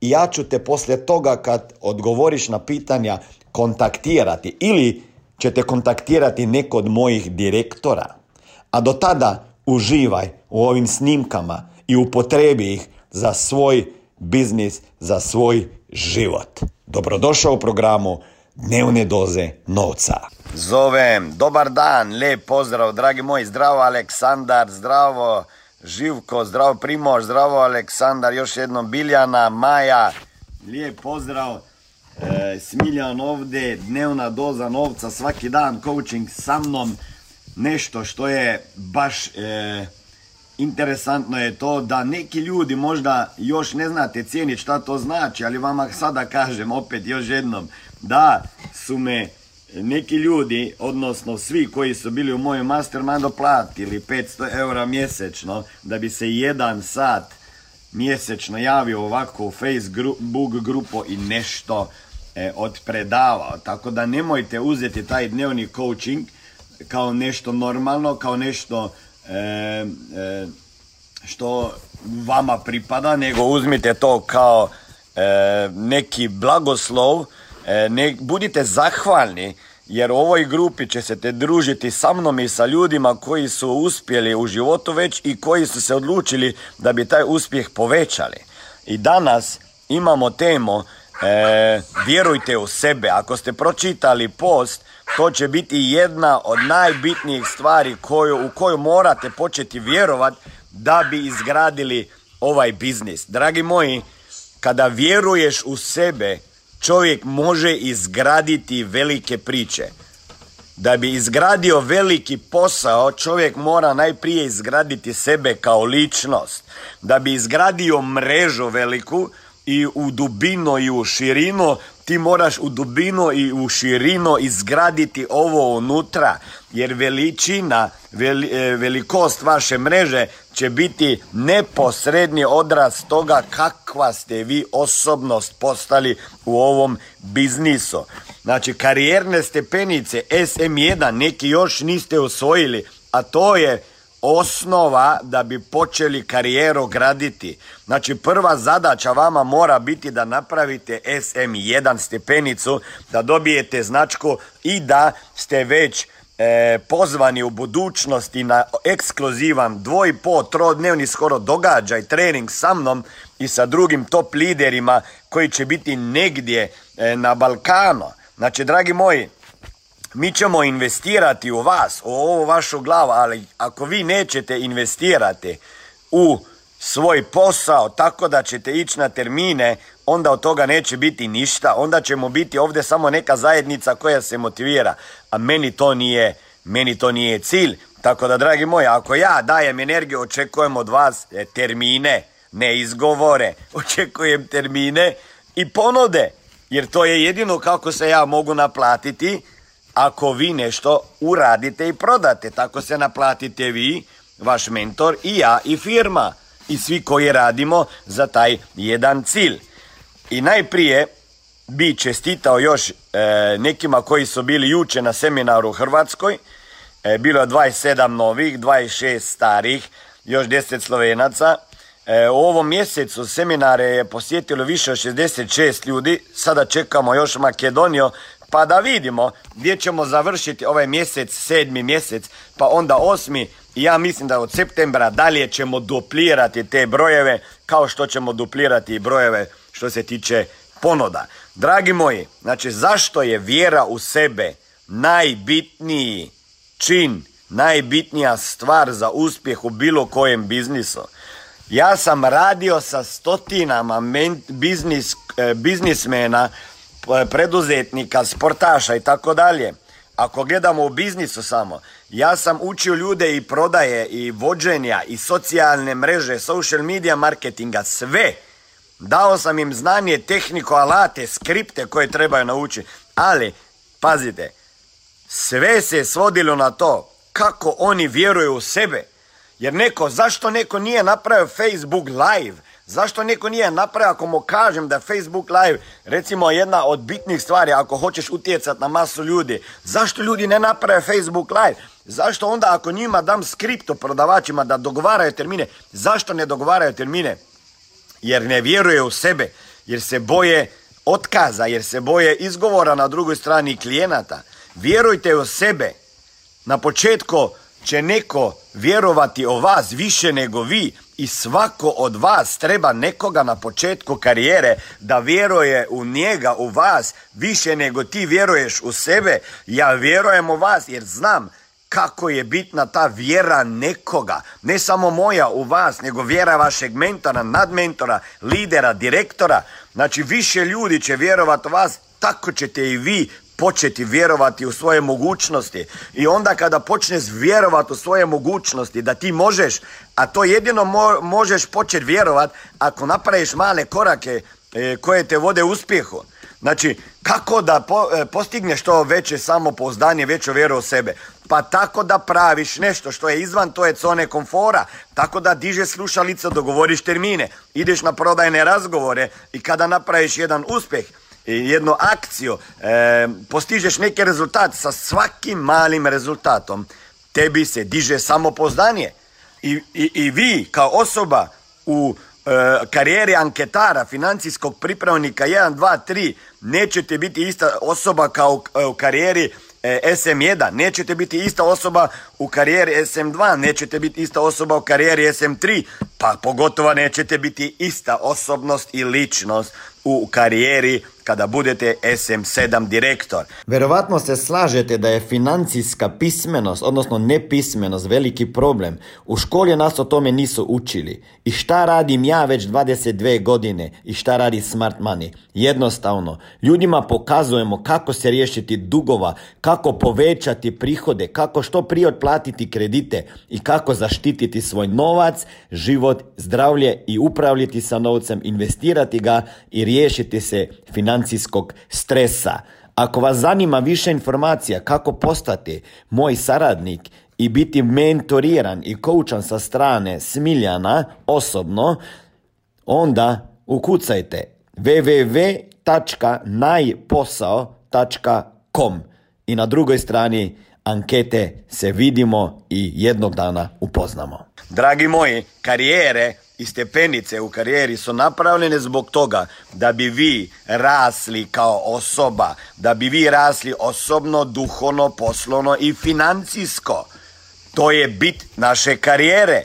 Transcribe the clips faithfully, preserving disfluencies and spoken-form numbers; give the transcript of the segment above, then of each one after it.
i ja ću te poslije toga kad odgovoriš na pitanja kontaktirati ili će te kontaktirati neko od mojih direktora. A do tada uživaj u ovim snimkama i upotrebi ih za svoj biznis, za svoj život. Dobrodošao u programu Dnevne doze novca. Zovem, dobar dan, lijep pozdrav, dragi moji, zdravo Aleksandar, zdravo Živko, zdravo Primož, zdravo Aleksandar, još jednom Biljana, Maja, lijep pozdrav, e, Smiljan ovdje, Dnevna doza novca, svaki dan coaching sa mnom. Nešto što je baš e, interesantno je to da neki ljudi možda još ne znate cijeniti šta to znači, ali vama sada kažem opet još jednom da su me neki ljudi, odnosno svi koji su bili u mojem mastermindu platili petsto eura mjesečno da bi se jedan sat mjesečno javio ovako u Facebook grupu i nešto e, odpredavao. Tako da nemojte uzeti taj dnevni coaching kao nešto normalno, kao nešto e, e, što vama pripada, nego uzmite to kao e, neki blagoslov. Ne, budite zahvalni jer u ovoj grupi će se te družiti sa mnom i sa ljudima koji su uspjeli u životu već i koji su se odlučili da bi taj uspjeh povećali. I danas imamo temu e, vjerujte u sebe. Ako ste pročitali post, to će biti jedna od najbitnijih stvari koju, u koju morate početi vjerovati da bi izgradili ovaj biznis. Dragi moji, kada vjeruješ u sebe, čovjek može izgraditi velike priče. Da bi izgradio veliki posao, čovjek mora najprije izgraditi sebe kao ličnost. Da bi izgradio mrežu veliku i u dubinu i u širinu, ti moraš u dubinu i u širinu izgraditi ovo unutra. Jer veličina, velikost vaše mreže će biti neposredni odraz toga kakva ste vi osobnost postali u ovom biznisu. Znači, karijerne stepenice S M jedan neki još niste osvojili, a to je osnova da bi počeli karijeru graditi. Znači, prva zadaća vama mora biti da napravite S M jedan stepenicu, da dobijete značku i da ste već E, pozvani u budućnosti na ekskluzivan dvojpo trodnevni skoro događaj, trening sa mnom i sa drugim top liderima koji će biti negdje e, na Balkanu. Znači, dragi moji, mi ćemo investirati u vas, u ovu vašu glavu, ali ako vi nećete investirati u svoj posao tako da ćete ići na termine, onda od toga neće biti ništa, onda ćemo biti ovdje samo neka zajednica koja se motivira, a meni to nije, meni to nije cilj. Tako da, dragi moji, ako ja dajem energiju, očekujem od vas termine, ne izgovore, očekujem termine i ponude, jer to je jedino kako se ja mogu naplatiti ako vi nešto uradite i prodate. Tako se naplatite vi, vaš mentor i ja i firma i svi koji radimo za taj jedan cilj. I najprije bi čestitao još e, nekima koji su bili juče na seminaru u Hrvatskoj. E, bilo je dvadeset sedam novih, dvadeset šest starih, još deset Slovenaca. E, u ovom mjesecu seminare je posjetilo više od šezdeset šest ljudi. Sada čekamo još Makedoniju pa da vidimo gdje ćemo završiti ovaj mjesec, sedmi mjesec, pa onda osmi. I ja mislim da od septembra dalje ćemo duplirati te brojeve, kao što ćemo duplirati brojeve što se tiče ponuda. Dragi moji, znači zašto je vjera u sebe najbitniji čin, najbitnija stvar za uspjeh u bilo kojem biznisu? Ja sam radio sa stotinama men, biznis, biznismena, preduzetnika, sportaša i tako dalje. Ako gledamo u biznisu samo, ja sam učio ljude i prodaje i vođenja i socijalne mreže, social media marketinga, sve. Dao sam im znanje, tehniku, alate, skripte koje trebaju naučiti. Ali, pazite, sve se svodilo na to kako oni vjeruju u sebe. Jer neko, zašto neko nije napravio Facebook live? Zašto neko nije napravio, ako mu kažem da Facebook live, recimo jedna od bitnih stvari, ako hoćeš utjecati na masu ljudi, zašto ljudi ne naprave Facebook live? Zašto onda ako njima dam skripto prodavačima da dogovaraju termine, zašto ne dogovaraju termine? Jer ne vjeruje u sebe, jer se boje otkaza, jer se boje izgovora na drugoj strani klijenata. Vjerujte u sebe. Na početku će neko vjerovati o vas više nego vi i svako od vas treba nekoga na početku karijere da vjeruje u njega, u vas, više nego ti vjeruješ u sebe. Ja vjerujem u vas jer znam kako je bitna ta vjera nekoga, ne samo moja u vas, nego vjera vašeg mentora, nadmentora, lidera, direktora. Znači više ljudi će vjerovati u vas, tako ćete i vi početi vjerovati u svoje mogućnosti. I onda kada počneš vjerovati u svoje mogućnosti, da ti možeš, a to jedino mo- možeš početi vjerovati ako napraviš male korake e, koje te vode uspjehu. Znači, kako da po, e, postigneš to veće samopouzdanje, veću vjeru u sebe? Pa tako da praviš nešto što je izvan tvoje zone komfora, tako da dižeš slušalicu, dogovoriš termine, ideš na prodajne razgovore i kada napraviš jedan uspjeh, jednu akciju, e, postižeš neki rezultat, sa svakim malim rezultatom tebi se diže samopouzdanje. I, i, i vi kao osoba u e, karijeri anketara, financijskog pripravnika jedan, dva, tri, nećete biti ista osoba kao u, u karijeri e, es em jedan, nećete biti ista osoba u karijeri es em dva, nećete biti ista osoba u karijeri es em tri, pa pogotovo nećete biti ista osobnost i ličnost u karijeri kada budete es em sedam direktor. Vjerovatno se slažete da je financijska pismenost, odnosno nepismenost, veliki problem. U školi nas o tome nisu učili. I šta radim ja već dvadeset dvije godine i šta radi Smart Money? Jednostavno, ljudima pokazujemo kako se riješiti dugova, kako povećati prihode, kako što prije otplatiti kredite i kako zaštititi svoj novac, život, zdravlje i upravljati sa novcem, investirati ga i riješiti se financijskog stresa. Ako vas zanima više informacija kako postati moj saradnik i biti mentoriran i koučan sa strane Smiljana osobno, onda ukucajte w w w tačka najposao tačka com i na drugoj strani ankete se vidimo i jednog dana upoznamo. Dragi moji, karijere i stepenice u karijeri su napravljene zbog toga da bi vi rasli kao osoba, da bi vi rasli osobno, duhovno, poslovno i financijsko. To je bit naše karijere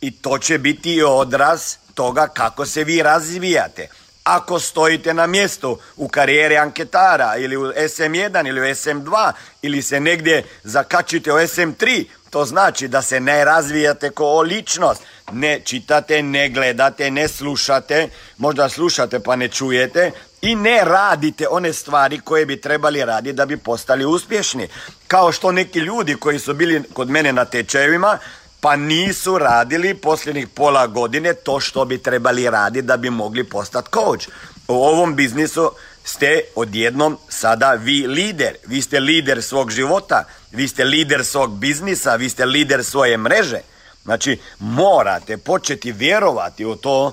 i to će biti i odraz toga kako se vi razvijate. Ako stojite na mjestu u karijeri anketara ili u es em jedan ili u es em dva ili se negdje zakačite u es em tri, to znači da se ne razvijate kao ličnost. Ne čitate, ne gledate, ne slušate, možda slušate pa ne čujete i ne radite one stvari koje bi trebali raditi da bi postali uspješni. Kao što neki ljudi koji su bili kod mene na tečajevima, pa nisu radili posljednjih pola godine to što bi trebali raditi da bi mogli postati coach. U ovom biznisu ste odjednom sada vi lider. Vi ste lider svog života, vi ste lider svog biznisa, vi ste lider svoje mreže. Znači, morate početi vjerovati u to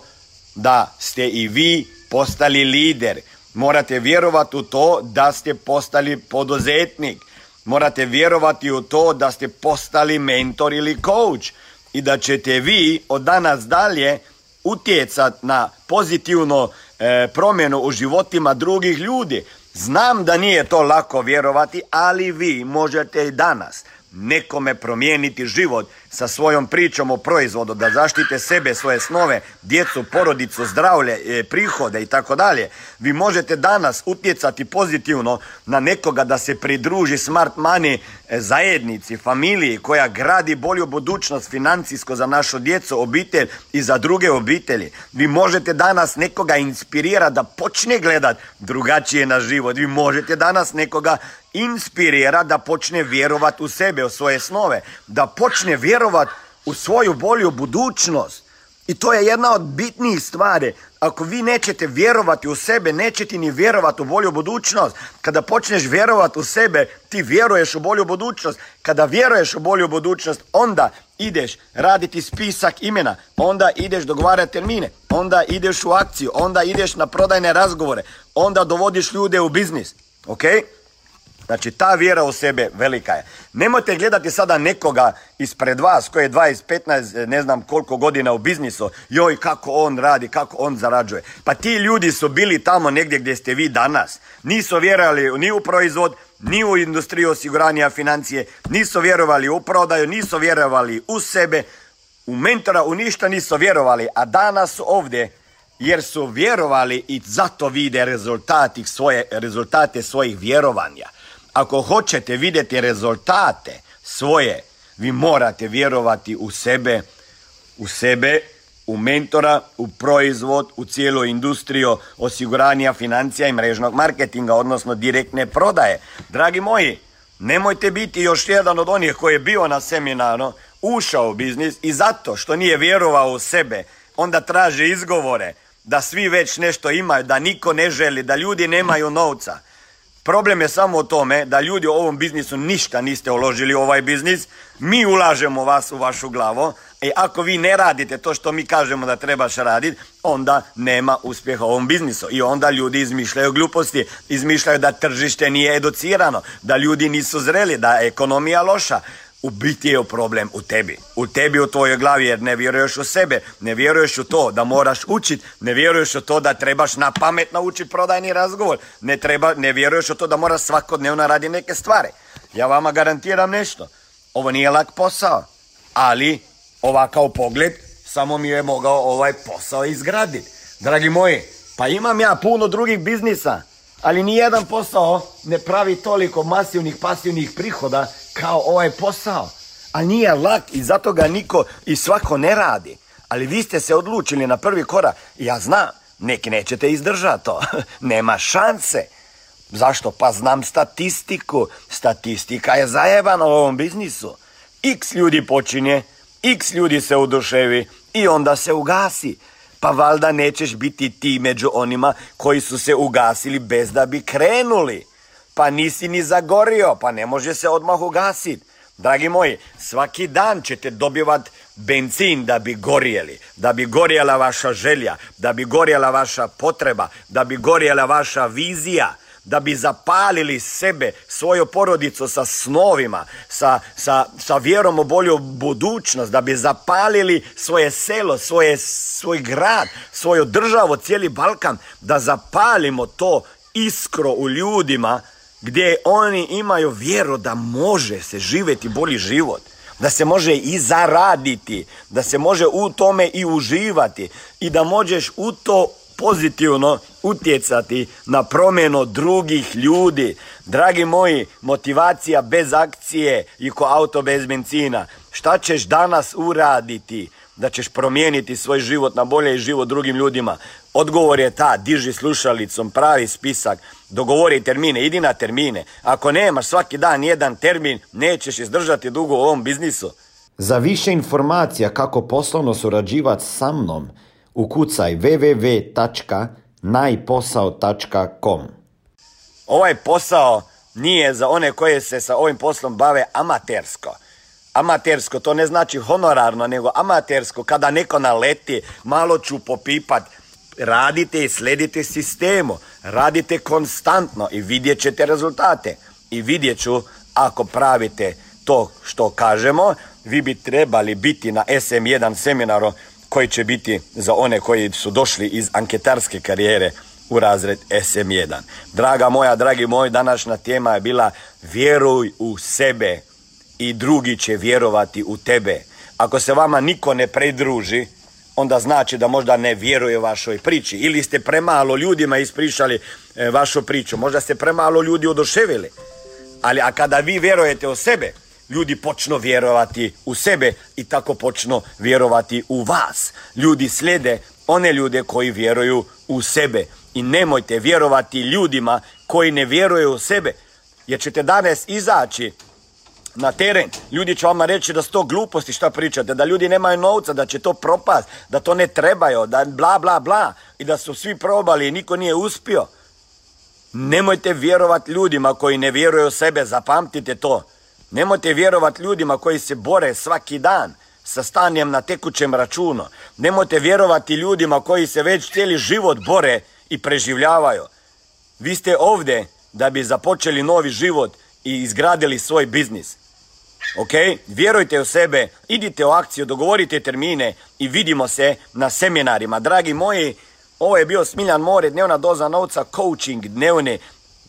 da ste i vi postali lider. Morate vjerovati u to da ste postali poduzetnik. Morate vjerovati u to da ste postali mentor ili coach i da ćete vi od danas dalje utjecati na pozitivnu e, promjenu u životima drugih ljudi. Znam da nije to lako vjerovati, ali vi možete i danas nekome promijeniti život sa svojom pričom o proizvodu, da zaštite sebe, svoje snove, djecu, porodicu, zdravlje, prihode i tako dalje. Vi možete danas utjecati pozitivno na nekoga da se pridruži Smart Money zajednici, familiji koja gradi bolju budućnost financijsko za našu djecu, obitelj i za druge obitelji. Vi možete danas nekoga inspirirati da počne gledati drugačije na život. Vi možete danas nekoga inspirira da počne vjerovat u sebe, u svoje snove, da počne vjerovat u svoju bolju budućnost. I to je jedna od bitnijih stvari. Ako vi nećete vjerovati u sebe, nećete ni vjerovati u bolju budućnost. Kada počneš vjerovati u sebe, ti vjeruješ u bolju budućnost. Kada vjeruješ u bolju budućnost, onda ideš raditi spisak imena, onda ideš dogovarati termine, onda ideš u akciju, onda ideš na prodajne razgovore, onda dovodiš ljude u biznis. Okej? Znači, ta vjera u sebe velika je. Nemojte gledati sada nekoga ispred vas koji je dvadeset, petnaest, ne znam koliko godina u biznisu. Joj, kako on radi, kako on zarađuje. Pa ti ljudi su bili tamo negdje gdje ste vi danas. Nisu vjerovali ni u proizvod, ni u industriju osiguranja financije, nisu vjerovali u prodaju, nisu vjerovali u sebe, u mentora, u ništa nisu vjerovali. A danas su ovdje jer su vjerovali i zato vide rezultati svoje, rezultate svojih vjerovanja. Ako hoćete vidjeti rezultate svoje, vi morate vjerovati u sebe, u sebe, u mentora, u proizvod, u cijelu industriju osiguranja financija i mrežnog marketinga, odnosno direktne prodaje. Dragi moji, nemojte biti još jedan od onih koji je bio na seminaru, ušao u biznis i zato što nije vjerovao u sebe, onda traže izgovore da svi već nešto imaju, da niko ne želi, da ljudi nemaju novca. Problem je samo u tome da ljudi u ovom biznisu ništa niste uložili u ovaj biznis. Mi ulažemo vas u vašu glavu. I ako vi ne radite to što mi kažemo da trebaš raditi, onda nema uspjeha u ovom biznisu. I onda ljudi izmišljaju gluposti, izmišljaju da tržište nije educirano, da ljudi nisu zreli, da je ekonomija loša. U biti je problem u tebi. U tebi, u tvojoj glavi, jer ne vjeruješ u sebe, ne vjeruješ u to da moraš učiti, ne vjeruješ u to da trebaš na pamet naučiti prodajni razgovor, ne, treba, ne vjeruješ u to da moraš svakodnevno raditi neke stvari. Ja vama garantiram nešto. Ovo nije lak posao, ali ovakav pogled samo mi je mogao ovaj posao izgraditi. Dragi moji, pa imam ja puno drugih biznisa, ali nijedan posao ne pravi toliko masivnih pasivnih prihoda kao ovaj posao. A nije lak i zato ga niko i svako ne radi. Ali vi ste se odlučili na prvi korak. Ja znam, neki nećete izdržati to. Nema šanse. Zašto? Pa znam statistiku. Statistika je zajebana u ovom biznisu. X ljudi počinje, X ljudi se oduševi i onda se ugasi. Pa valjda nećeš biti ti među onima koji su se ugasili bez da bi krenuli. Pa nisi ni zagorio, pa ne može se odmah ugasiti. Dragi moji, svaki dan ćete dobivati benzin da bi gorjeli, da bi gorjela vaša želja, da bi gorjela vaša potreba, da bi gorjela vaša vizija, da bi zapalili sebe, svoju porodicu sa snovima, sa, sa, sa vjerom u bolju budućnost, da bi zapalili svoje selo, svoje, svoj grad, svoju državu, cijeli Balkan, da zapalimo to iskro u ljudima gdje oni imaju vjeru da može se živjeti bolji život, da se može i zaraditi, da se može u tome i uživati i da možeš u to pozitivno utjecati na promjenu drugih ljudi. Dragi moji, motivacija bez akcije i ko auto bez benzina. Šta ćeš danas uraditi da ćeš promijeniti svoj život na bolje i život drugim ljudima? Odgovor je ta, diži slušalicom, pravi spisak, dogovori termine, idi na termine. Ako nemaš svaki dan jedan termin, nećeš izdržati dugo u ovom biznisu. Za više informacija kako poslovno surađivati sa mnom, ukucaj w w w tačka najposao tačka com. Ovaj posao nije za one koje se sa ovim poslom bave amatersko. Amatersko, to ne znači honorarno, nego amatersko, kada neko naleti, malo ću popipat. Radite i sledite sistemu, radite konstantno i vidjet ćete rezultate. I vidjet ću, ako pravite to što kažemo, vi bi trebali biti na S M jedan seminaru koji će biti za one koji su došli iz anketarske karijere u razred S M jedan. Draga moja, dragi moj, današnja tema je bila vjeruj u sebe i drugi će vjerovati u tebe. Ako se vama niko ne pridruži, onda znači da možda ne vjeruje vašoj priči. Ili ste premalo ljudima ispričali vašu priču. Možda ste premalo ljudi oduševili. Ali a kada vi vjerujete u sebe, ljudi počnu vjerovati u sebe i tako počnu vjerovati u vas. Ljudi slijede one ljude koji vjeruju u sebe. I nemojte vjerovati ljudima koji ne vjeruju u sebe. Jer ćete danas izaći na teren, ljudi će vama reći da su to gluposti šta pričate, da ljudi nemaju novca, da će to propast, da to ne trebaju, da bla bla bla, i da su svi probali i niko nije uspio. Nemojte vjerovati ljudima koji ne vjeruju u sebe, zapamtite to. Nemojte vjerovati ljudima koji se bore svaki dan sa stanjem na tekućem računu. Nemojte vjerovati ljudima koji se već cijeli život bore i preživljavaju. Vi ste ovdje da bi započeli novi život i izgradili svoj biznis. Ok, vjerujte u sebe, idite u akciju, dogovorite termine i vidimo se na seminarima. Dragi moji, ovo je bio Smiljan More, dnevna doza novca, coaching dnevni.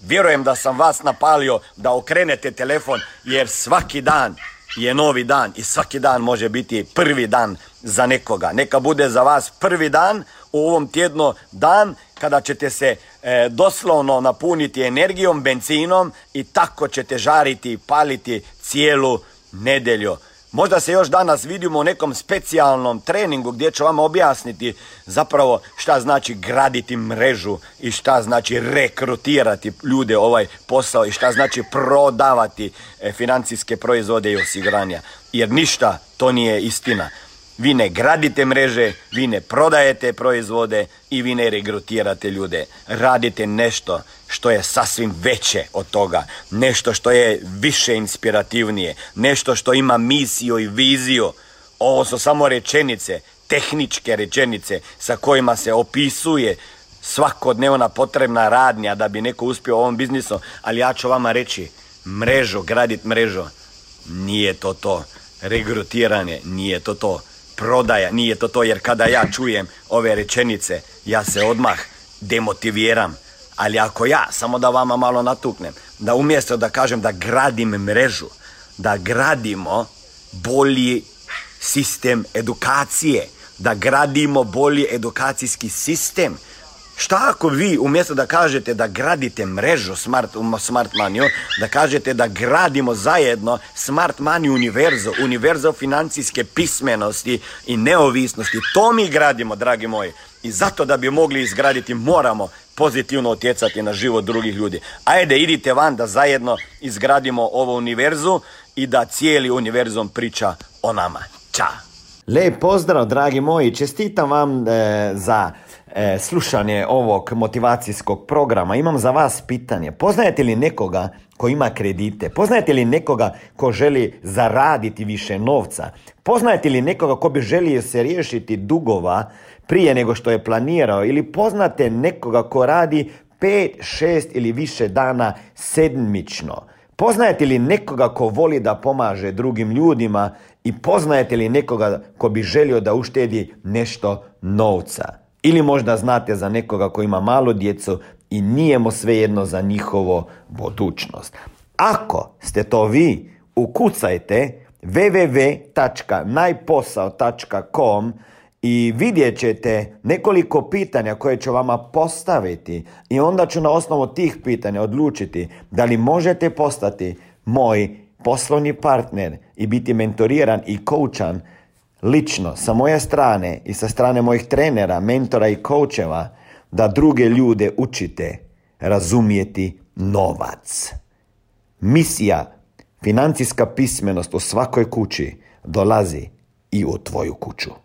Vjerujem da sam vas napalio da okrenete telefon, jer svaki dan je novi dan i svaki dan može biti prvi dan za nekoga. Neka bude za vas prvi dan u ovom tjednu, dan kada ćete se e, doslovno napuniti energijom, benzinom, i tako ćete žariti i paliti cijelu nedjelju. Možda se još danas vidimo u nekom specijalnom treningu gdje ću vam objasniti zapravo šta znači graditi mrežu i šta znači rekrutirati ljude ovaj posao i šta znači prodavati financijske proizvode i osiguranja. Jer ništa to nije istina. Vi ne gradite mreže, vi ne prodajete proizvode i vi ne regrutirate ljude. Radite nešto što je sasvim veće od toga. Nešto što je više inspirativnije. Nešto što ima misiju i viziju. Ovo su samo rečenice, tehničke rečenice sa kojima se opisuje svakodnevna potrebna radnja da bi neko uspio u ovom biznisu. Ali ja ću vama reći, mrežu, gradit mrežu, nije to to. Regrutiranje, nije to to. Prodaja, nije to to, jer kada ja čujem ove rečenice, ja se odmah demotiviram. Ali ako ja, samo da vama malo natuknem, da umjesto da kažem da gradim mrežu, da gradimo bolji sistem edukacije, da gradimo bolji edukacijski sistem. Šta ako vi umjesto da kažete da gradite mrežu Smart, Smart Maniju, da kažete da gradimo zajedno Smart Mani univerzo, univerzo financijske pismenosti i neovisnosti. To mi gradimo, dragi moji. I zato da bi mogli izgraditi, moramo pozitivno utjecati na život drugih ljudi. Ajde, idite van da zajedno izgradimo ovo univerzu i da cijeli univerzum priča o nama. Ćao! Lijep pozdrav, dragi moji. Čestitam vam e, za... E, slušanje ovog motivacijskog programa. Imam za vas pitanje. Poznajete li nekoga ko ima kredite? Poznajete li nekoga ko želi zaraditi više novca? Poznajete li nekoga ko bi želio se riješiti dugova prije nego što je planirao? Ili poznate nekoga ko radi pet, šest ili više dana sedmično? Poznajete li nekoga ko voli da pomaže drugim ljudima? I poznajete li nekoga ko bi želio da uštedi nešto novca? Ili možda znate za nekoga koji ima malo djecu i nije mu svejedno za njihovo budućnost. Ako ste to vi, ukucajte w w w tačka najposao tačka com i vidjet ćete nekoliko pitanja koje ću vama postaviti i onda ću na osnovu tih pitanja odlučiti da li možete postati moj poslovni partner i biti mentoriran i coachan lično, sa moje strane i sa strane mojih trenera, mentora i coacheva, da druge ljude učite razumjeti novac. Misija, financijska pismenost u svakoj kući dolazi i u tvoju kuću.